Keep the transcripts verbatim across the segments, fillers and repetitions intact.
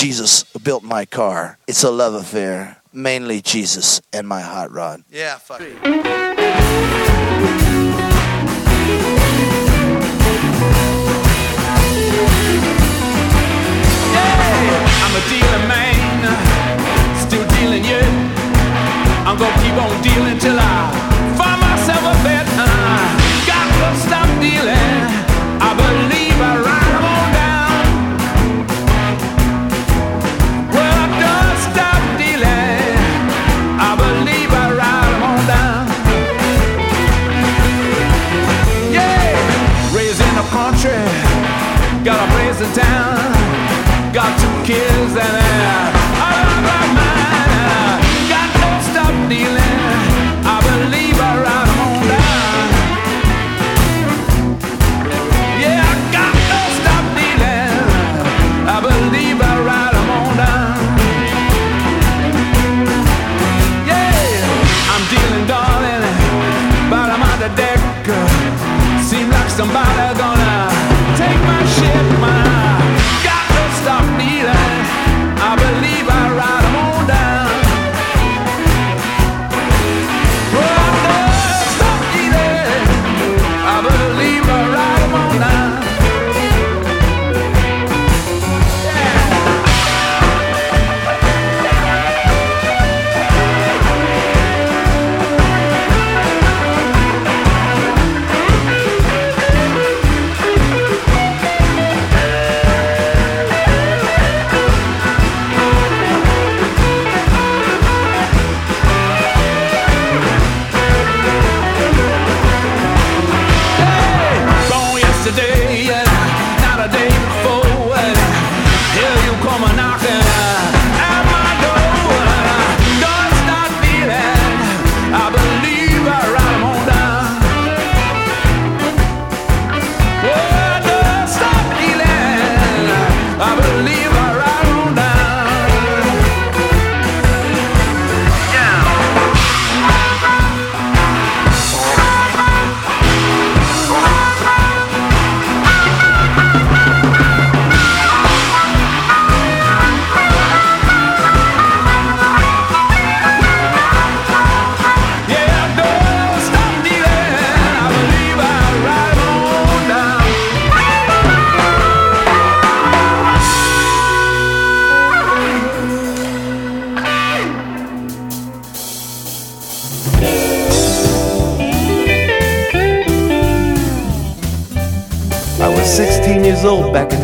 Jesus built my car. It's a love affair. Mainly Jesus and my hot rod. Yeah, fuck it. I'm a dealer, man, still dealing, yeah. I'm gonna keep on dealing till I find myself a bed. Uh, gotta stop dealing. I believe I ride them on down. Well, I don't stop dealing. I believe I ride them on down. Yeah, raised in the country, got a place in town. Got two kids and uh, I love my mind. Uh, got no stop dealing. I believe I ride on down. Yeah, I got no stop dealing. I believe I ride on down. Yeah, I'm dealing, darling. Bottom of the deck. Seems like somebody gonna take my shit, man. Stop dealing, I believe I ride them all down. Oh, no, stop dealing, I believe I ride them all down.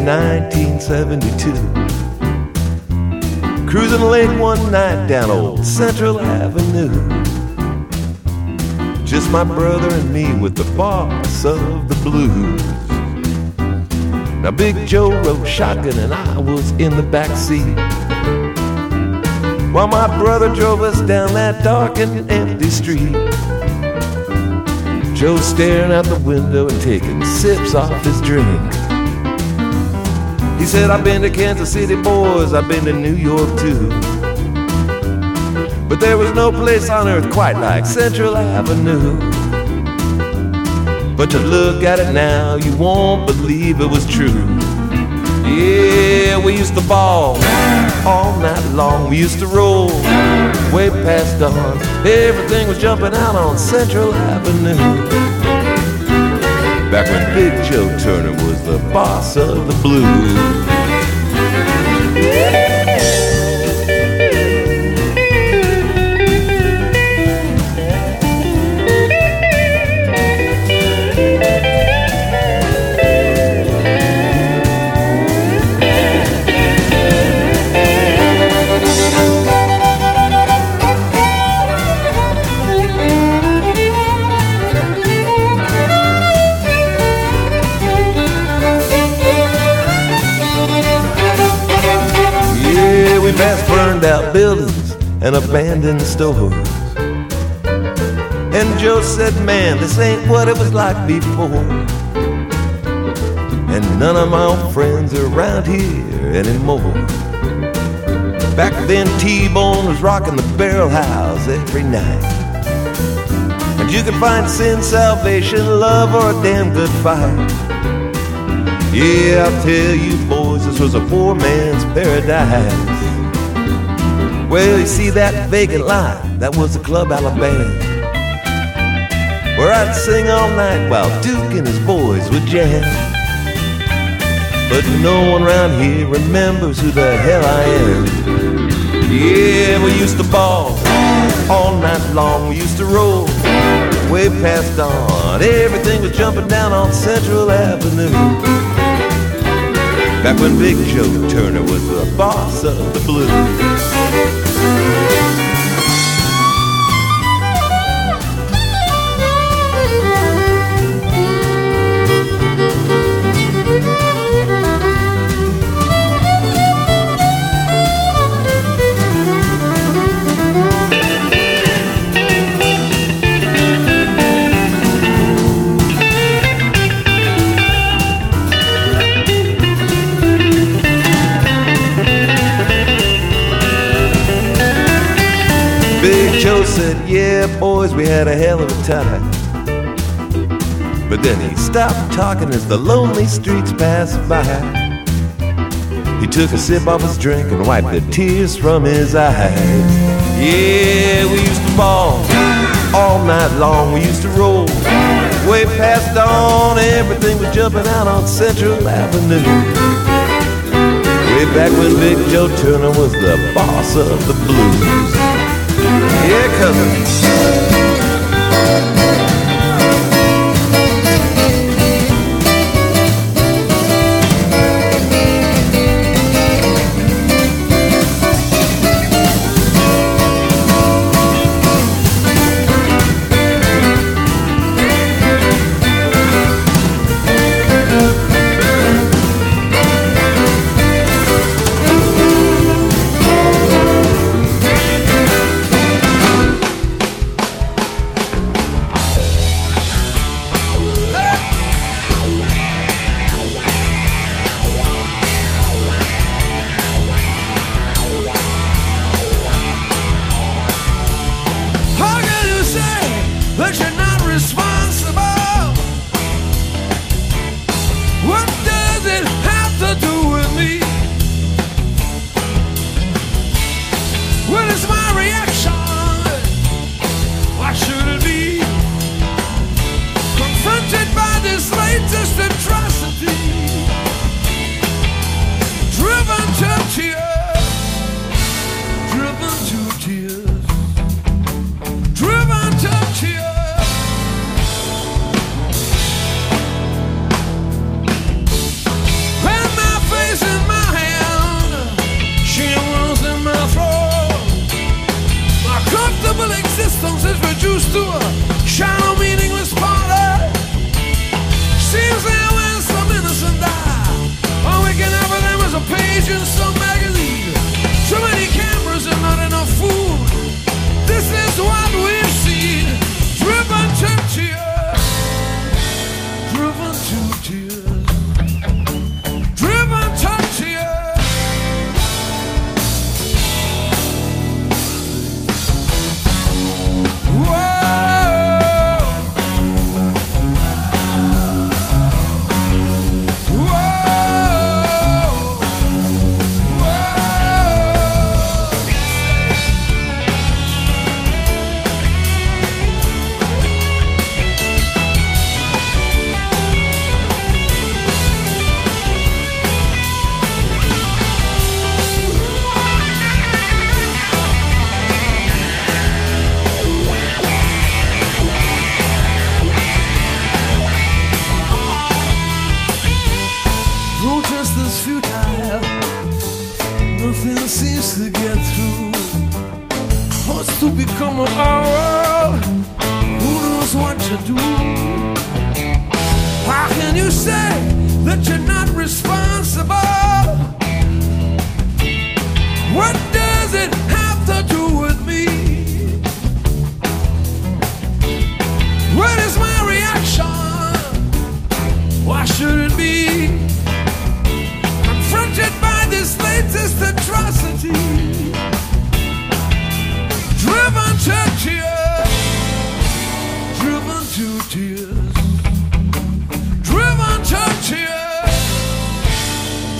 nineteen seventy-two, cruising late one night down old Central Avenue, just my brother and me with the boss of the blues. Now Big Joe rode shotgun and I was in the backseat, while my brother drove us down that dark and empty street. Joe staring out the window and taking sips off his drink. He said, I've been to Kansas City, boys, I've been to New York too, but there was no place on earth quite like Central Avenue. But to look at it now, you won't believe it was true. Yeah, we used to ball all night long. We used to roll way past dawn. Everything was jumping out on Central Avenue. Back when Big Joe Turner was the boss of the blues. We passed burned out buildings and abandoned stores, and Joe said, man, this ain't what it was like before, and none of my old friends are around here anymore. Back then T-Bone was rocking the Barrel House every night, and you could find sin, salvation, love, or a damn good fight. Yeah, I tell you boys, which was a poor man's paradise. Well, you see that vacant lot, that was the Club Alabama, where I'd sing all night while Duke and his boys would jam. But no one around here remembers who the hell I am. Yeah, we used to ball all night long, we used to roll way past dawn. Everything was jumping down on Central Avenue, back when Big Joe Turner was the boss of the blues. Said, yeah, boys, we had a hell of a time. But then he stopped talking as the lonely streets passed by. He took a sip off his drink and wiped the tears from his eyes. Yeah, we used to ball all night long. We used to roll way past dawn. Everything was jumping out on Central Avenue, way back when Big Joe Turner was the boss of the blues. Yeah,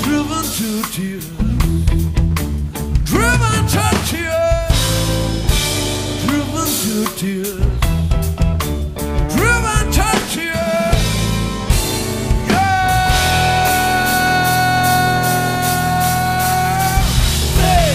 Driven to tears, driven to tears, driven to tears, driven to tears. Yeah. Hey.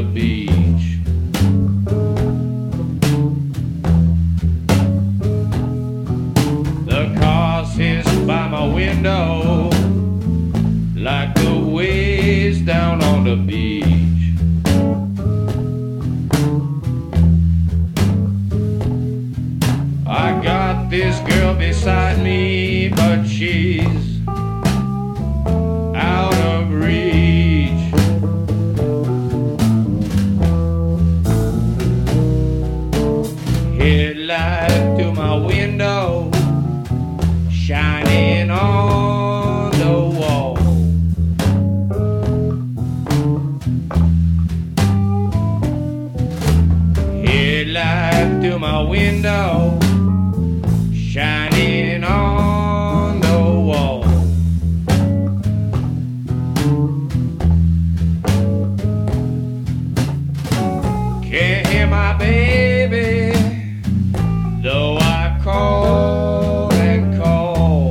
the beach. The cars hiss by my window like the waves down on the beach. I got this girl beside me, but she's out of reach. Headlight to my window, shining on the wall. Headlight to my window, shining on the wall. Can't hear my baby, though I call and call.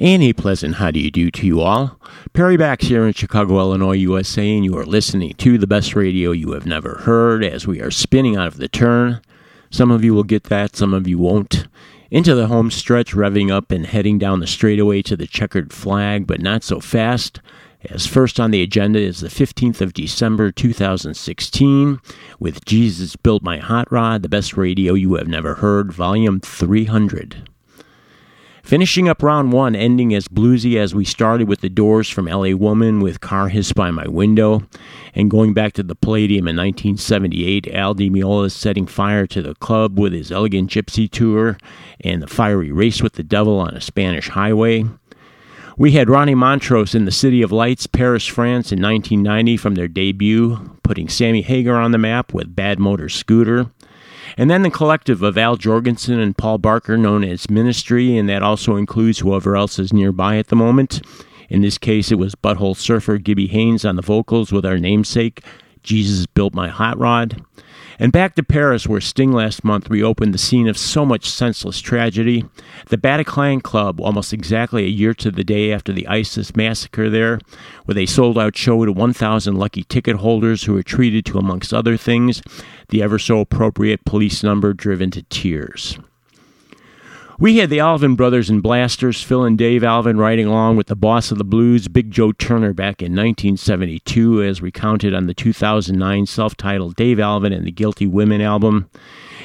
And a pleasant how do you do to you all. Perry Bax here in Chicago, Illinois, U S A, and you are listening to the best radio you have never heard as we are spinning out of the turn. Some of you will get that, some of you won't. Into the home stretch, revving up and heading down the straightaway to the checkered flag, but not so fast. As first on the agenda is the fifteenth of December, two thousand sixteen, with Jesus Built My Hot Rod, The Best Radio You Have Never Heard, Volume three hundred. Finishing up round one, ending as bluesy as we started with The Doors from L A Woman with Car Hiss By My Window. And going back to the Palladium in nineteen seventy-eight, Al DiMeola setting fire to the club with his Elegant Gypsy Tour and the fiery Race with the Devil on a Spanish Highway. We had Ronnie Montrose in the City of Lights, Paris, France in nineteen ninety from their debut, putting Sammy Hagar on the map with Bad Motor Scooter. And then the collective of Al Jorgensen and Paul Barker, known as Ministry, and that also includes whoever else is nearby at the moment. In this case, it was Butthole Surfer Gibby Haynes on the vocals with our namesake, Jesus Built My Hot Rod. And back to Paris, where Sting last month reopened the scene of so much senseless tragedy. The Bataclan Club, almost exactly a year to the day after the ISIS massacre there, with a sold-out show to one thousand lucky ticket holders who were treated to, amongst other things, the ever-so-appropriate police number driven to tears. We had the Alvin Brothers and Blasters, Phil and Dave Alvin, riding along with the boss of the blues, Big Joe Turner, back in nineteen seventy-two, as recounted on the two thousand nine self-titled Dave Alvin and the Guilty Women album.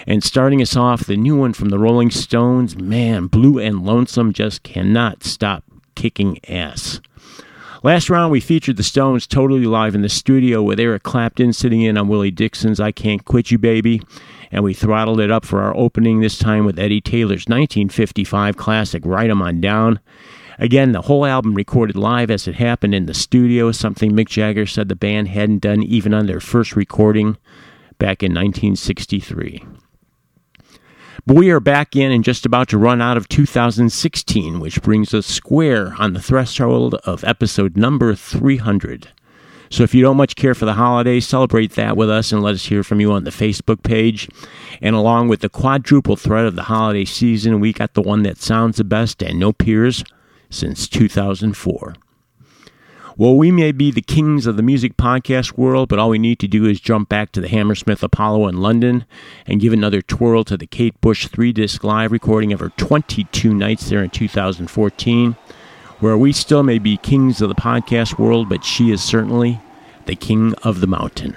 And starting us off, the new one from the Rolling Stones, man, Blue and Lonesome just cannot stop kicking ass. Last round, we featured the Stones totally live in the studio with Eric Clapton sitting in on Willie Dixon's I Can't Quit You Baby, and we throttled it up for our opening, this time with Eddie Taylor's nineteen fifty-five classic Ride 'Em On Down. Again, the whole album recorded live as it happened in the studio, something Mick Jagger said the band hadn't done even on their first recording back in nineteen sixty-three. But we are back in and just about to run out of two thousand sixteen, which brings us square on the threshold of episode number three hundred. So if you don't much care for the holidays, celebrate that with us and let us hear from you on the Facebook page. And along with the quadruple threat of the holiday season, we got the one that sounds the best and no peers since two thousand four. Well, we may be the kings of the music podcast world, but all we need to do is jump back to the Hammersmith Apollo in London and give another twirl to the Kate Bush three-disc live recording of her twenty-two nights there in two thousand fourteen, where we still may be kings of the podcast world, but she is certainly the King of the Mountain.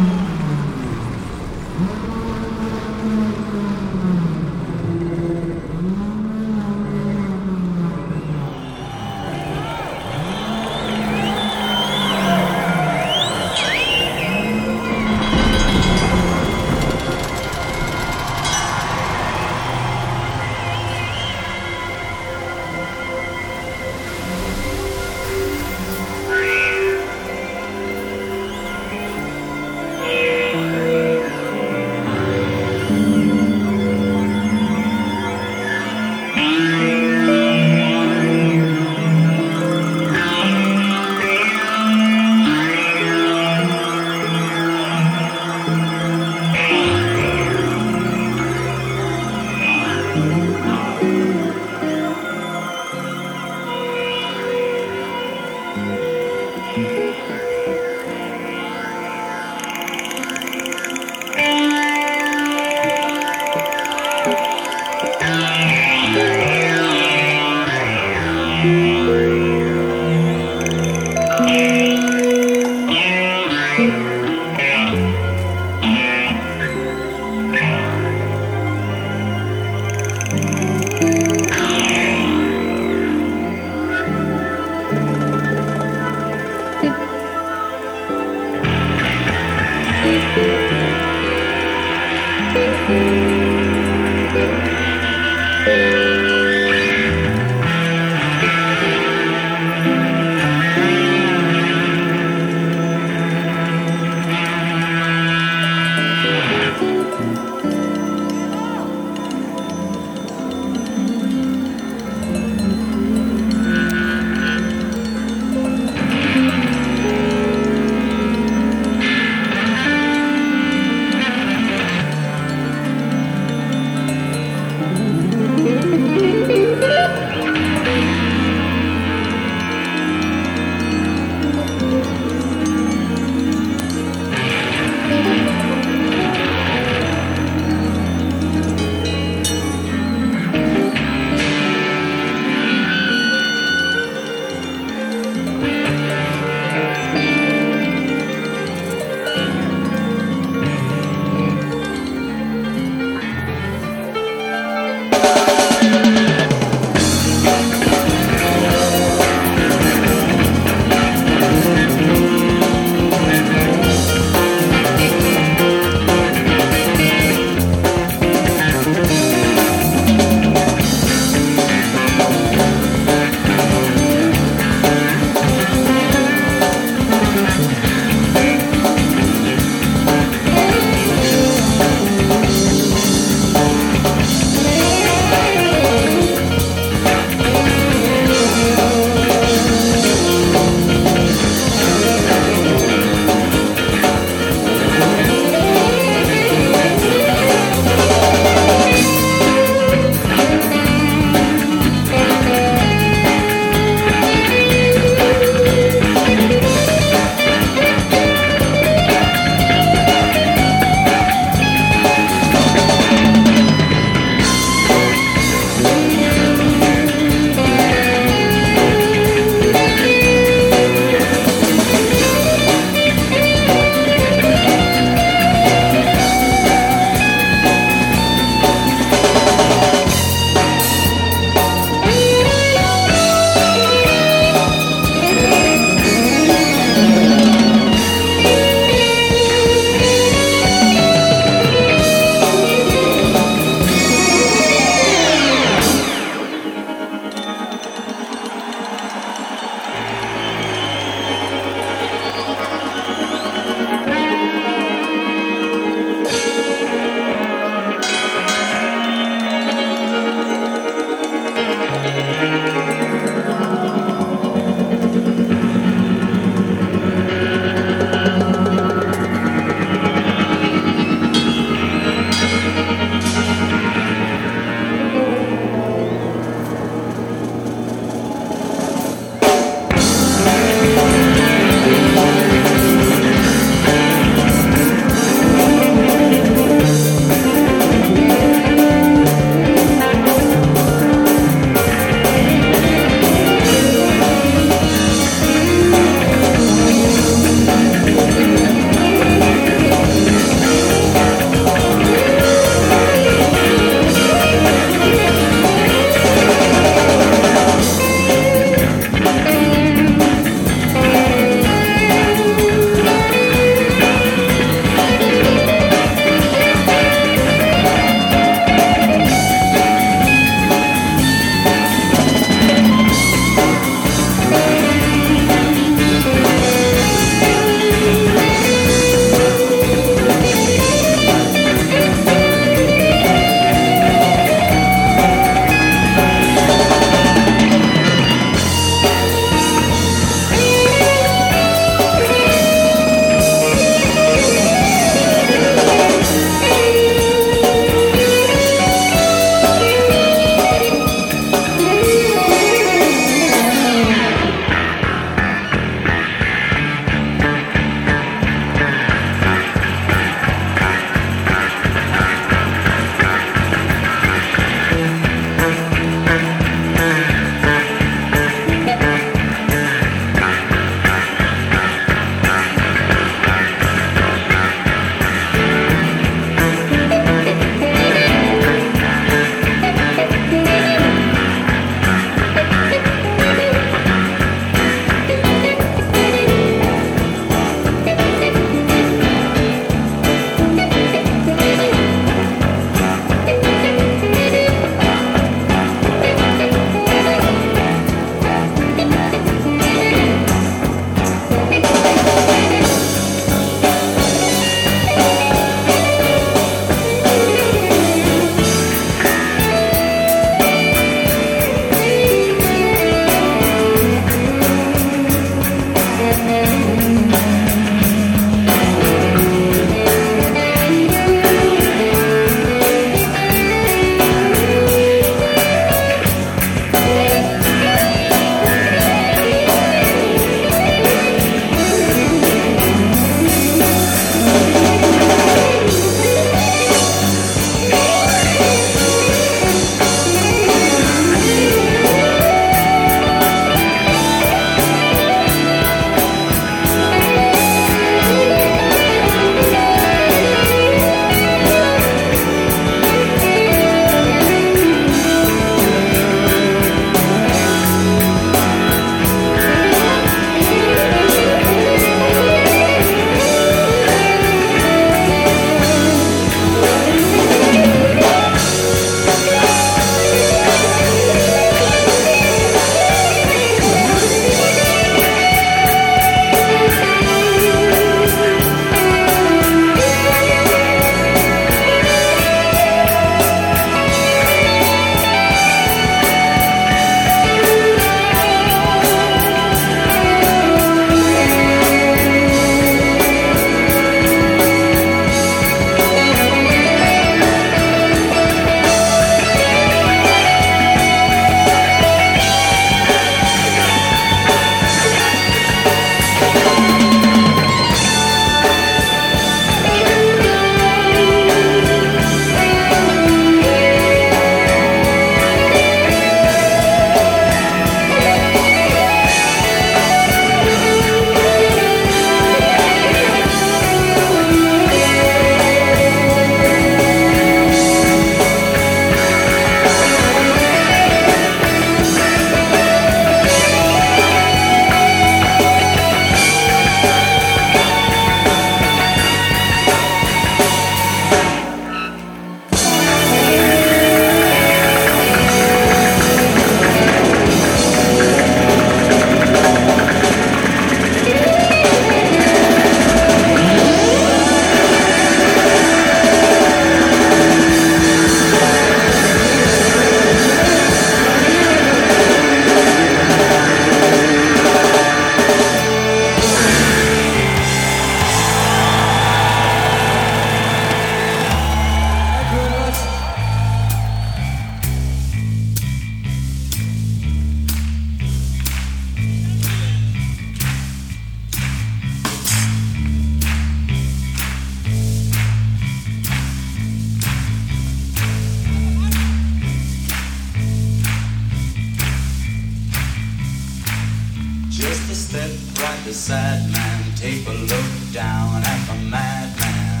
sad man, take a look down at the madman.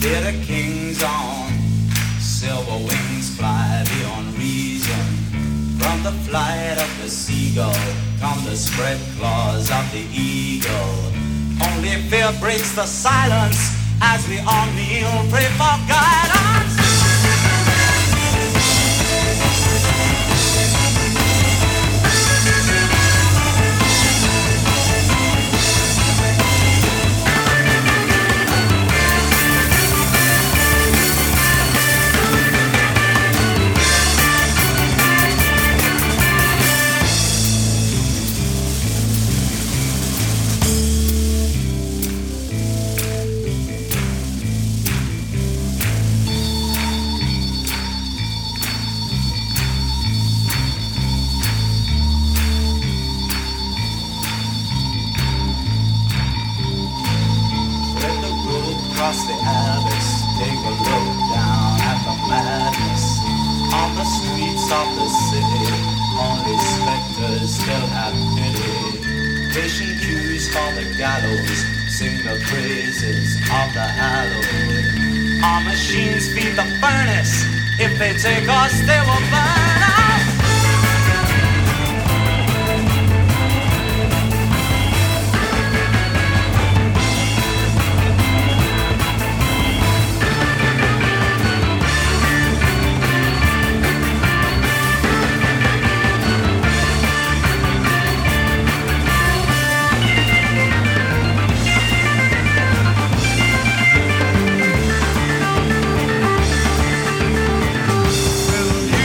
Theater kings on, silver wings fly beyond reason. From the flight of the seagull come the spread claws of the eagle. Only fear breaks the silence as we all kneel, pray for guidance. Take us, they will burn us. Will you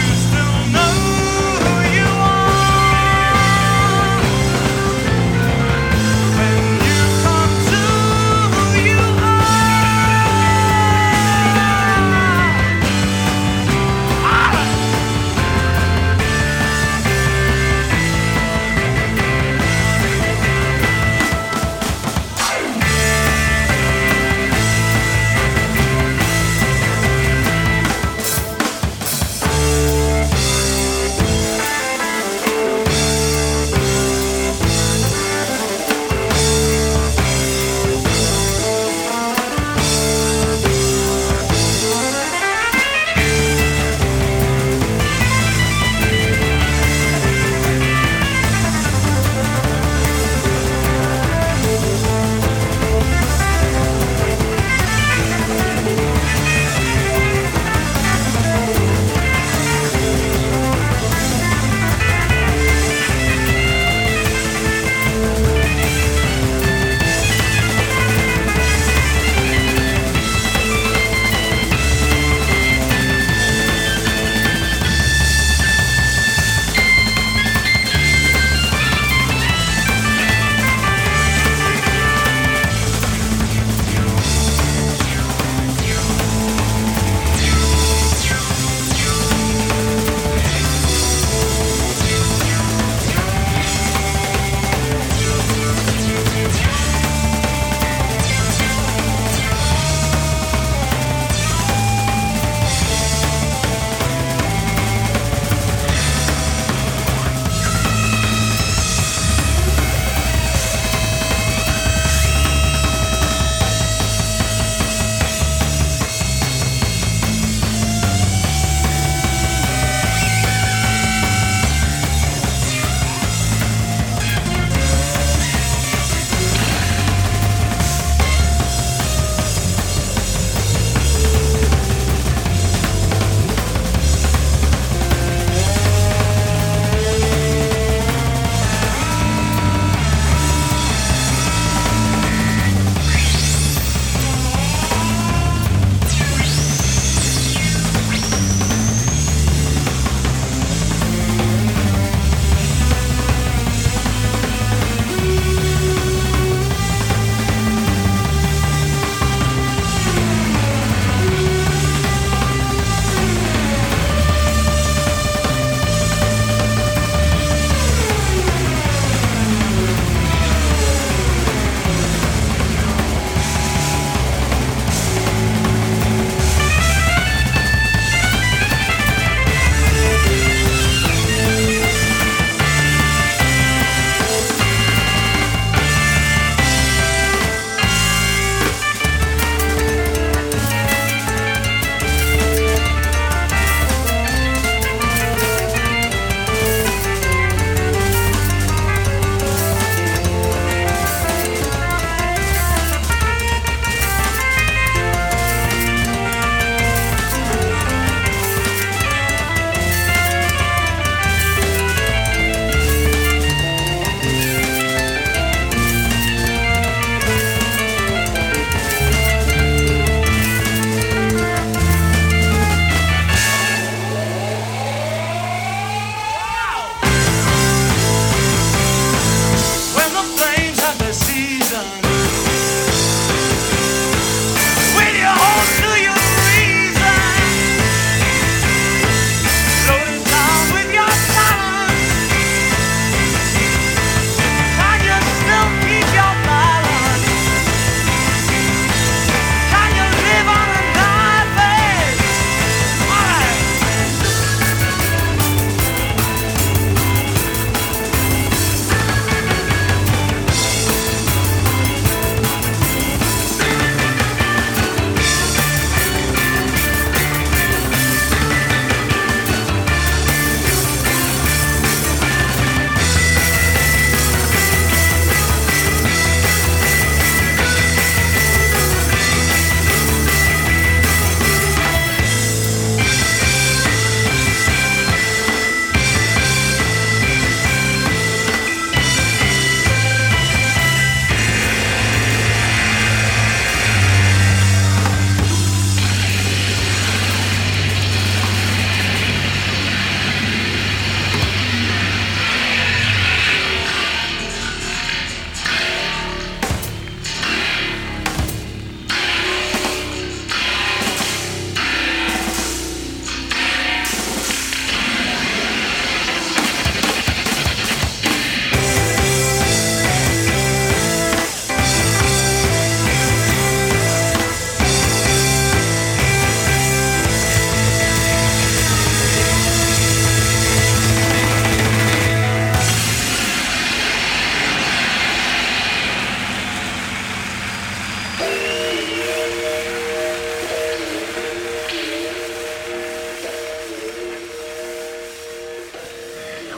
still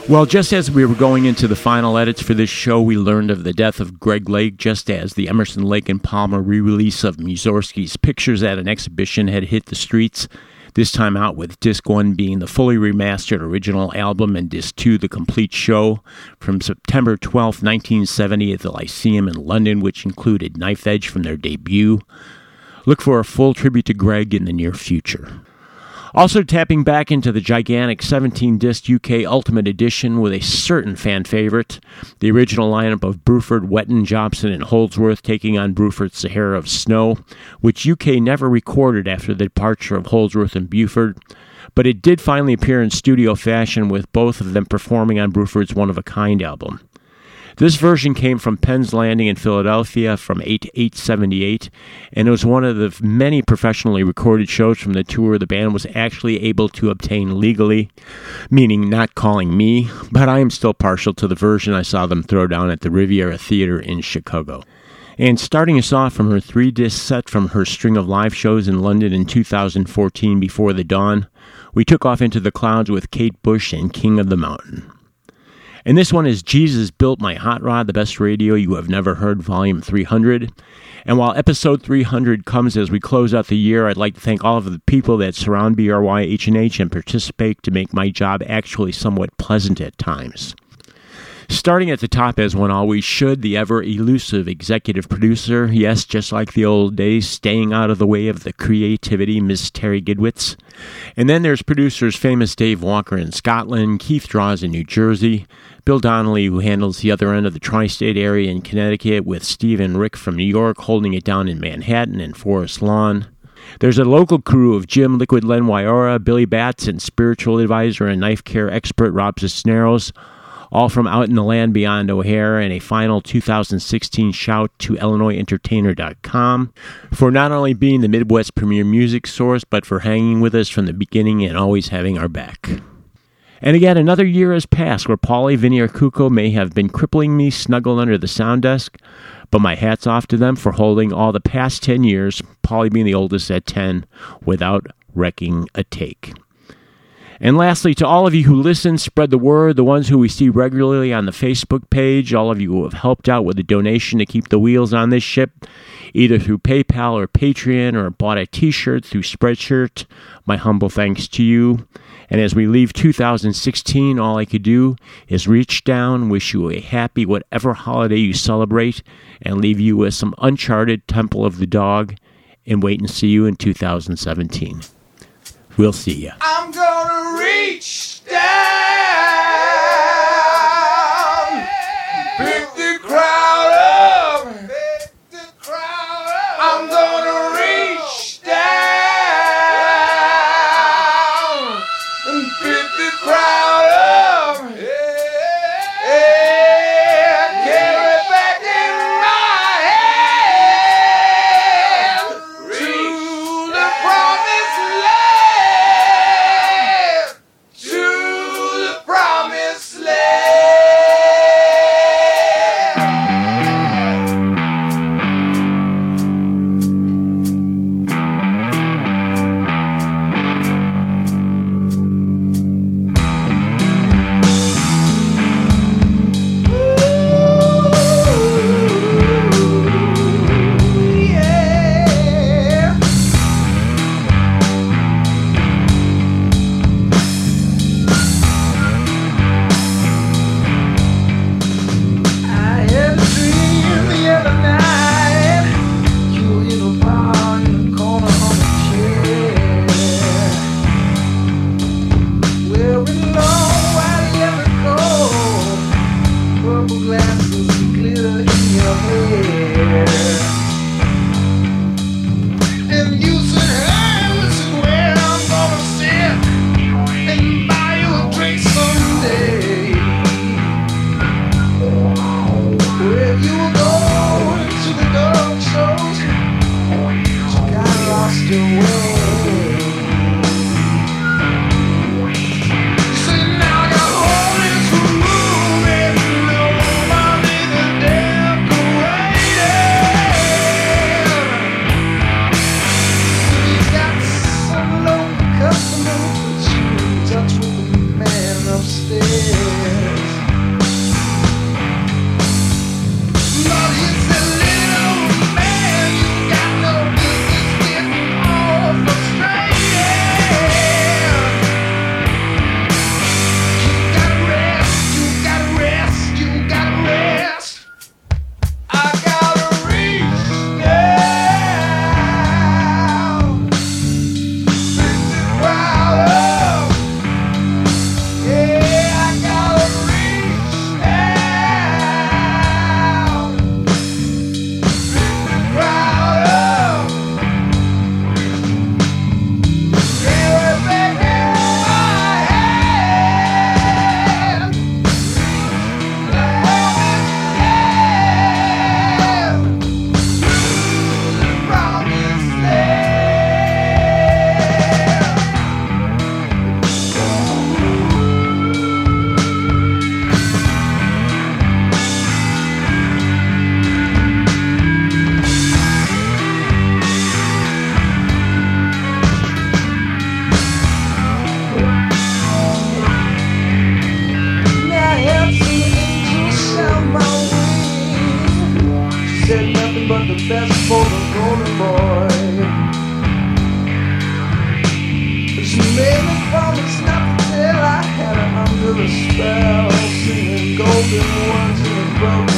Well, just as we were going into the final edits for this show, we learned of the death of Greg Lake, just as the Emerson, Lake and Palmer re-release of Mussorgsky's Pictures at an Exhibition had hit the streets, this time out with Disc one being the fully remastered original album and Disc two the complete show from September twelfth, nineteen seventy at the Lyceum in London, which included Knife Edge from their debut. Look for a full tribute to Greg in the near future. Also tapping back into the gigantic seventeen-disc U K Ultimate Edition with a certain fan favorite, the original lineup of Bruford, Wetton, Jobson, and Holdsworth taking on Bruford's Sahara of Snow, which U K never recorded after the departure of Holdsworth and Bruford, but it did finally appear in studio fashion with both of them performing on Bruford's One of a Kind album. This version came from Penn's Landing in Philadelphia from eight eight seventy-eight, and it was one of the many professionally recorded shows from the tour the band was actually able to obtain legally, meaning not calling me, but I am still partial to the version I saw them throw down at the Riviera Theater in Chicago. And starting us off from her three-disc set from her string of live shows in London in two thousand fourteen Before the Dawn, we took off into the clouds with Kate Bush and King of the Mountain. And this one is Jesus Built My Hot Rod, the best radio you have never heard, volume three hundred. And while episode three hundred comes as we close out the year, I'd like to thank all of the people that surround B R Y H and H and participate to make my job actually somewhat pleasant at times. Starting at the top, as one always should, the ever-elusive executive producer, yes, just like the old days, staying out of the way of the creativity, Miss Terry Goodwitz. And then there's producers famous Dave Walker in Scotland, Keith Draws in New Jersey, Bill Donnelly, who handles the other end of the tri-state area in Connecticut, with Steve and Rick from New York holding it down in Manhattan and Forest Lawn. There's a local crew of Jim Liquid Len Wyora, Billy Batts, and spiritual advisor and knife care expert Rob Cisneros, all from out in the land beyond O'Hare, and a final two thousand sixteen shout to Illinois Entertainer dot com for not only being the Midwest premier music source, but for hanging with us from the beginning and always having our back. And again, another year has passed where Polly, Vinny, or Cuco may have been crippling me snuggled under the sound desk, but my hat's off to them for holding all the past ten years, Polly being the oldest at ten, without wrecking a take. And lastly, to all of you who listen, spread the word, the ones who we see regularly on the Facebook page, all of you who have helped out with a donation to keep the wheels on this ship, either through PayPal or Patreon, or bought a t-shirt through Spreadshirt, my humble thanks to you. And as we leave two thousand sixteen, all I could do is reach down, wish you a happy whatever holiday you celebrate, and leave you with some uncharted Temple of the Dog, and wait and see you in two thousand seventeen. We'll see ya. I'm gonna reach down, pick the crowd up, pick the crowd up. I'm gonna reach down and pick the crowd up. Yeah, carry back in my hand to the promised land. Too the ones in the boat.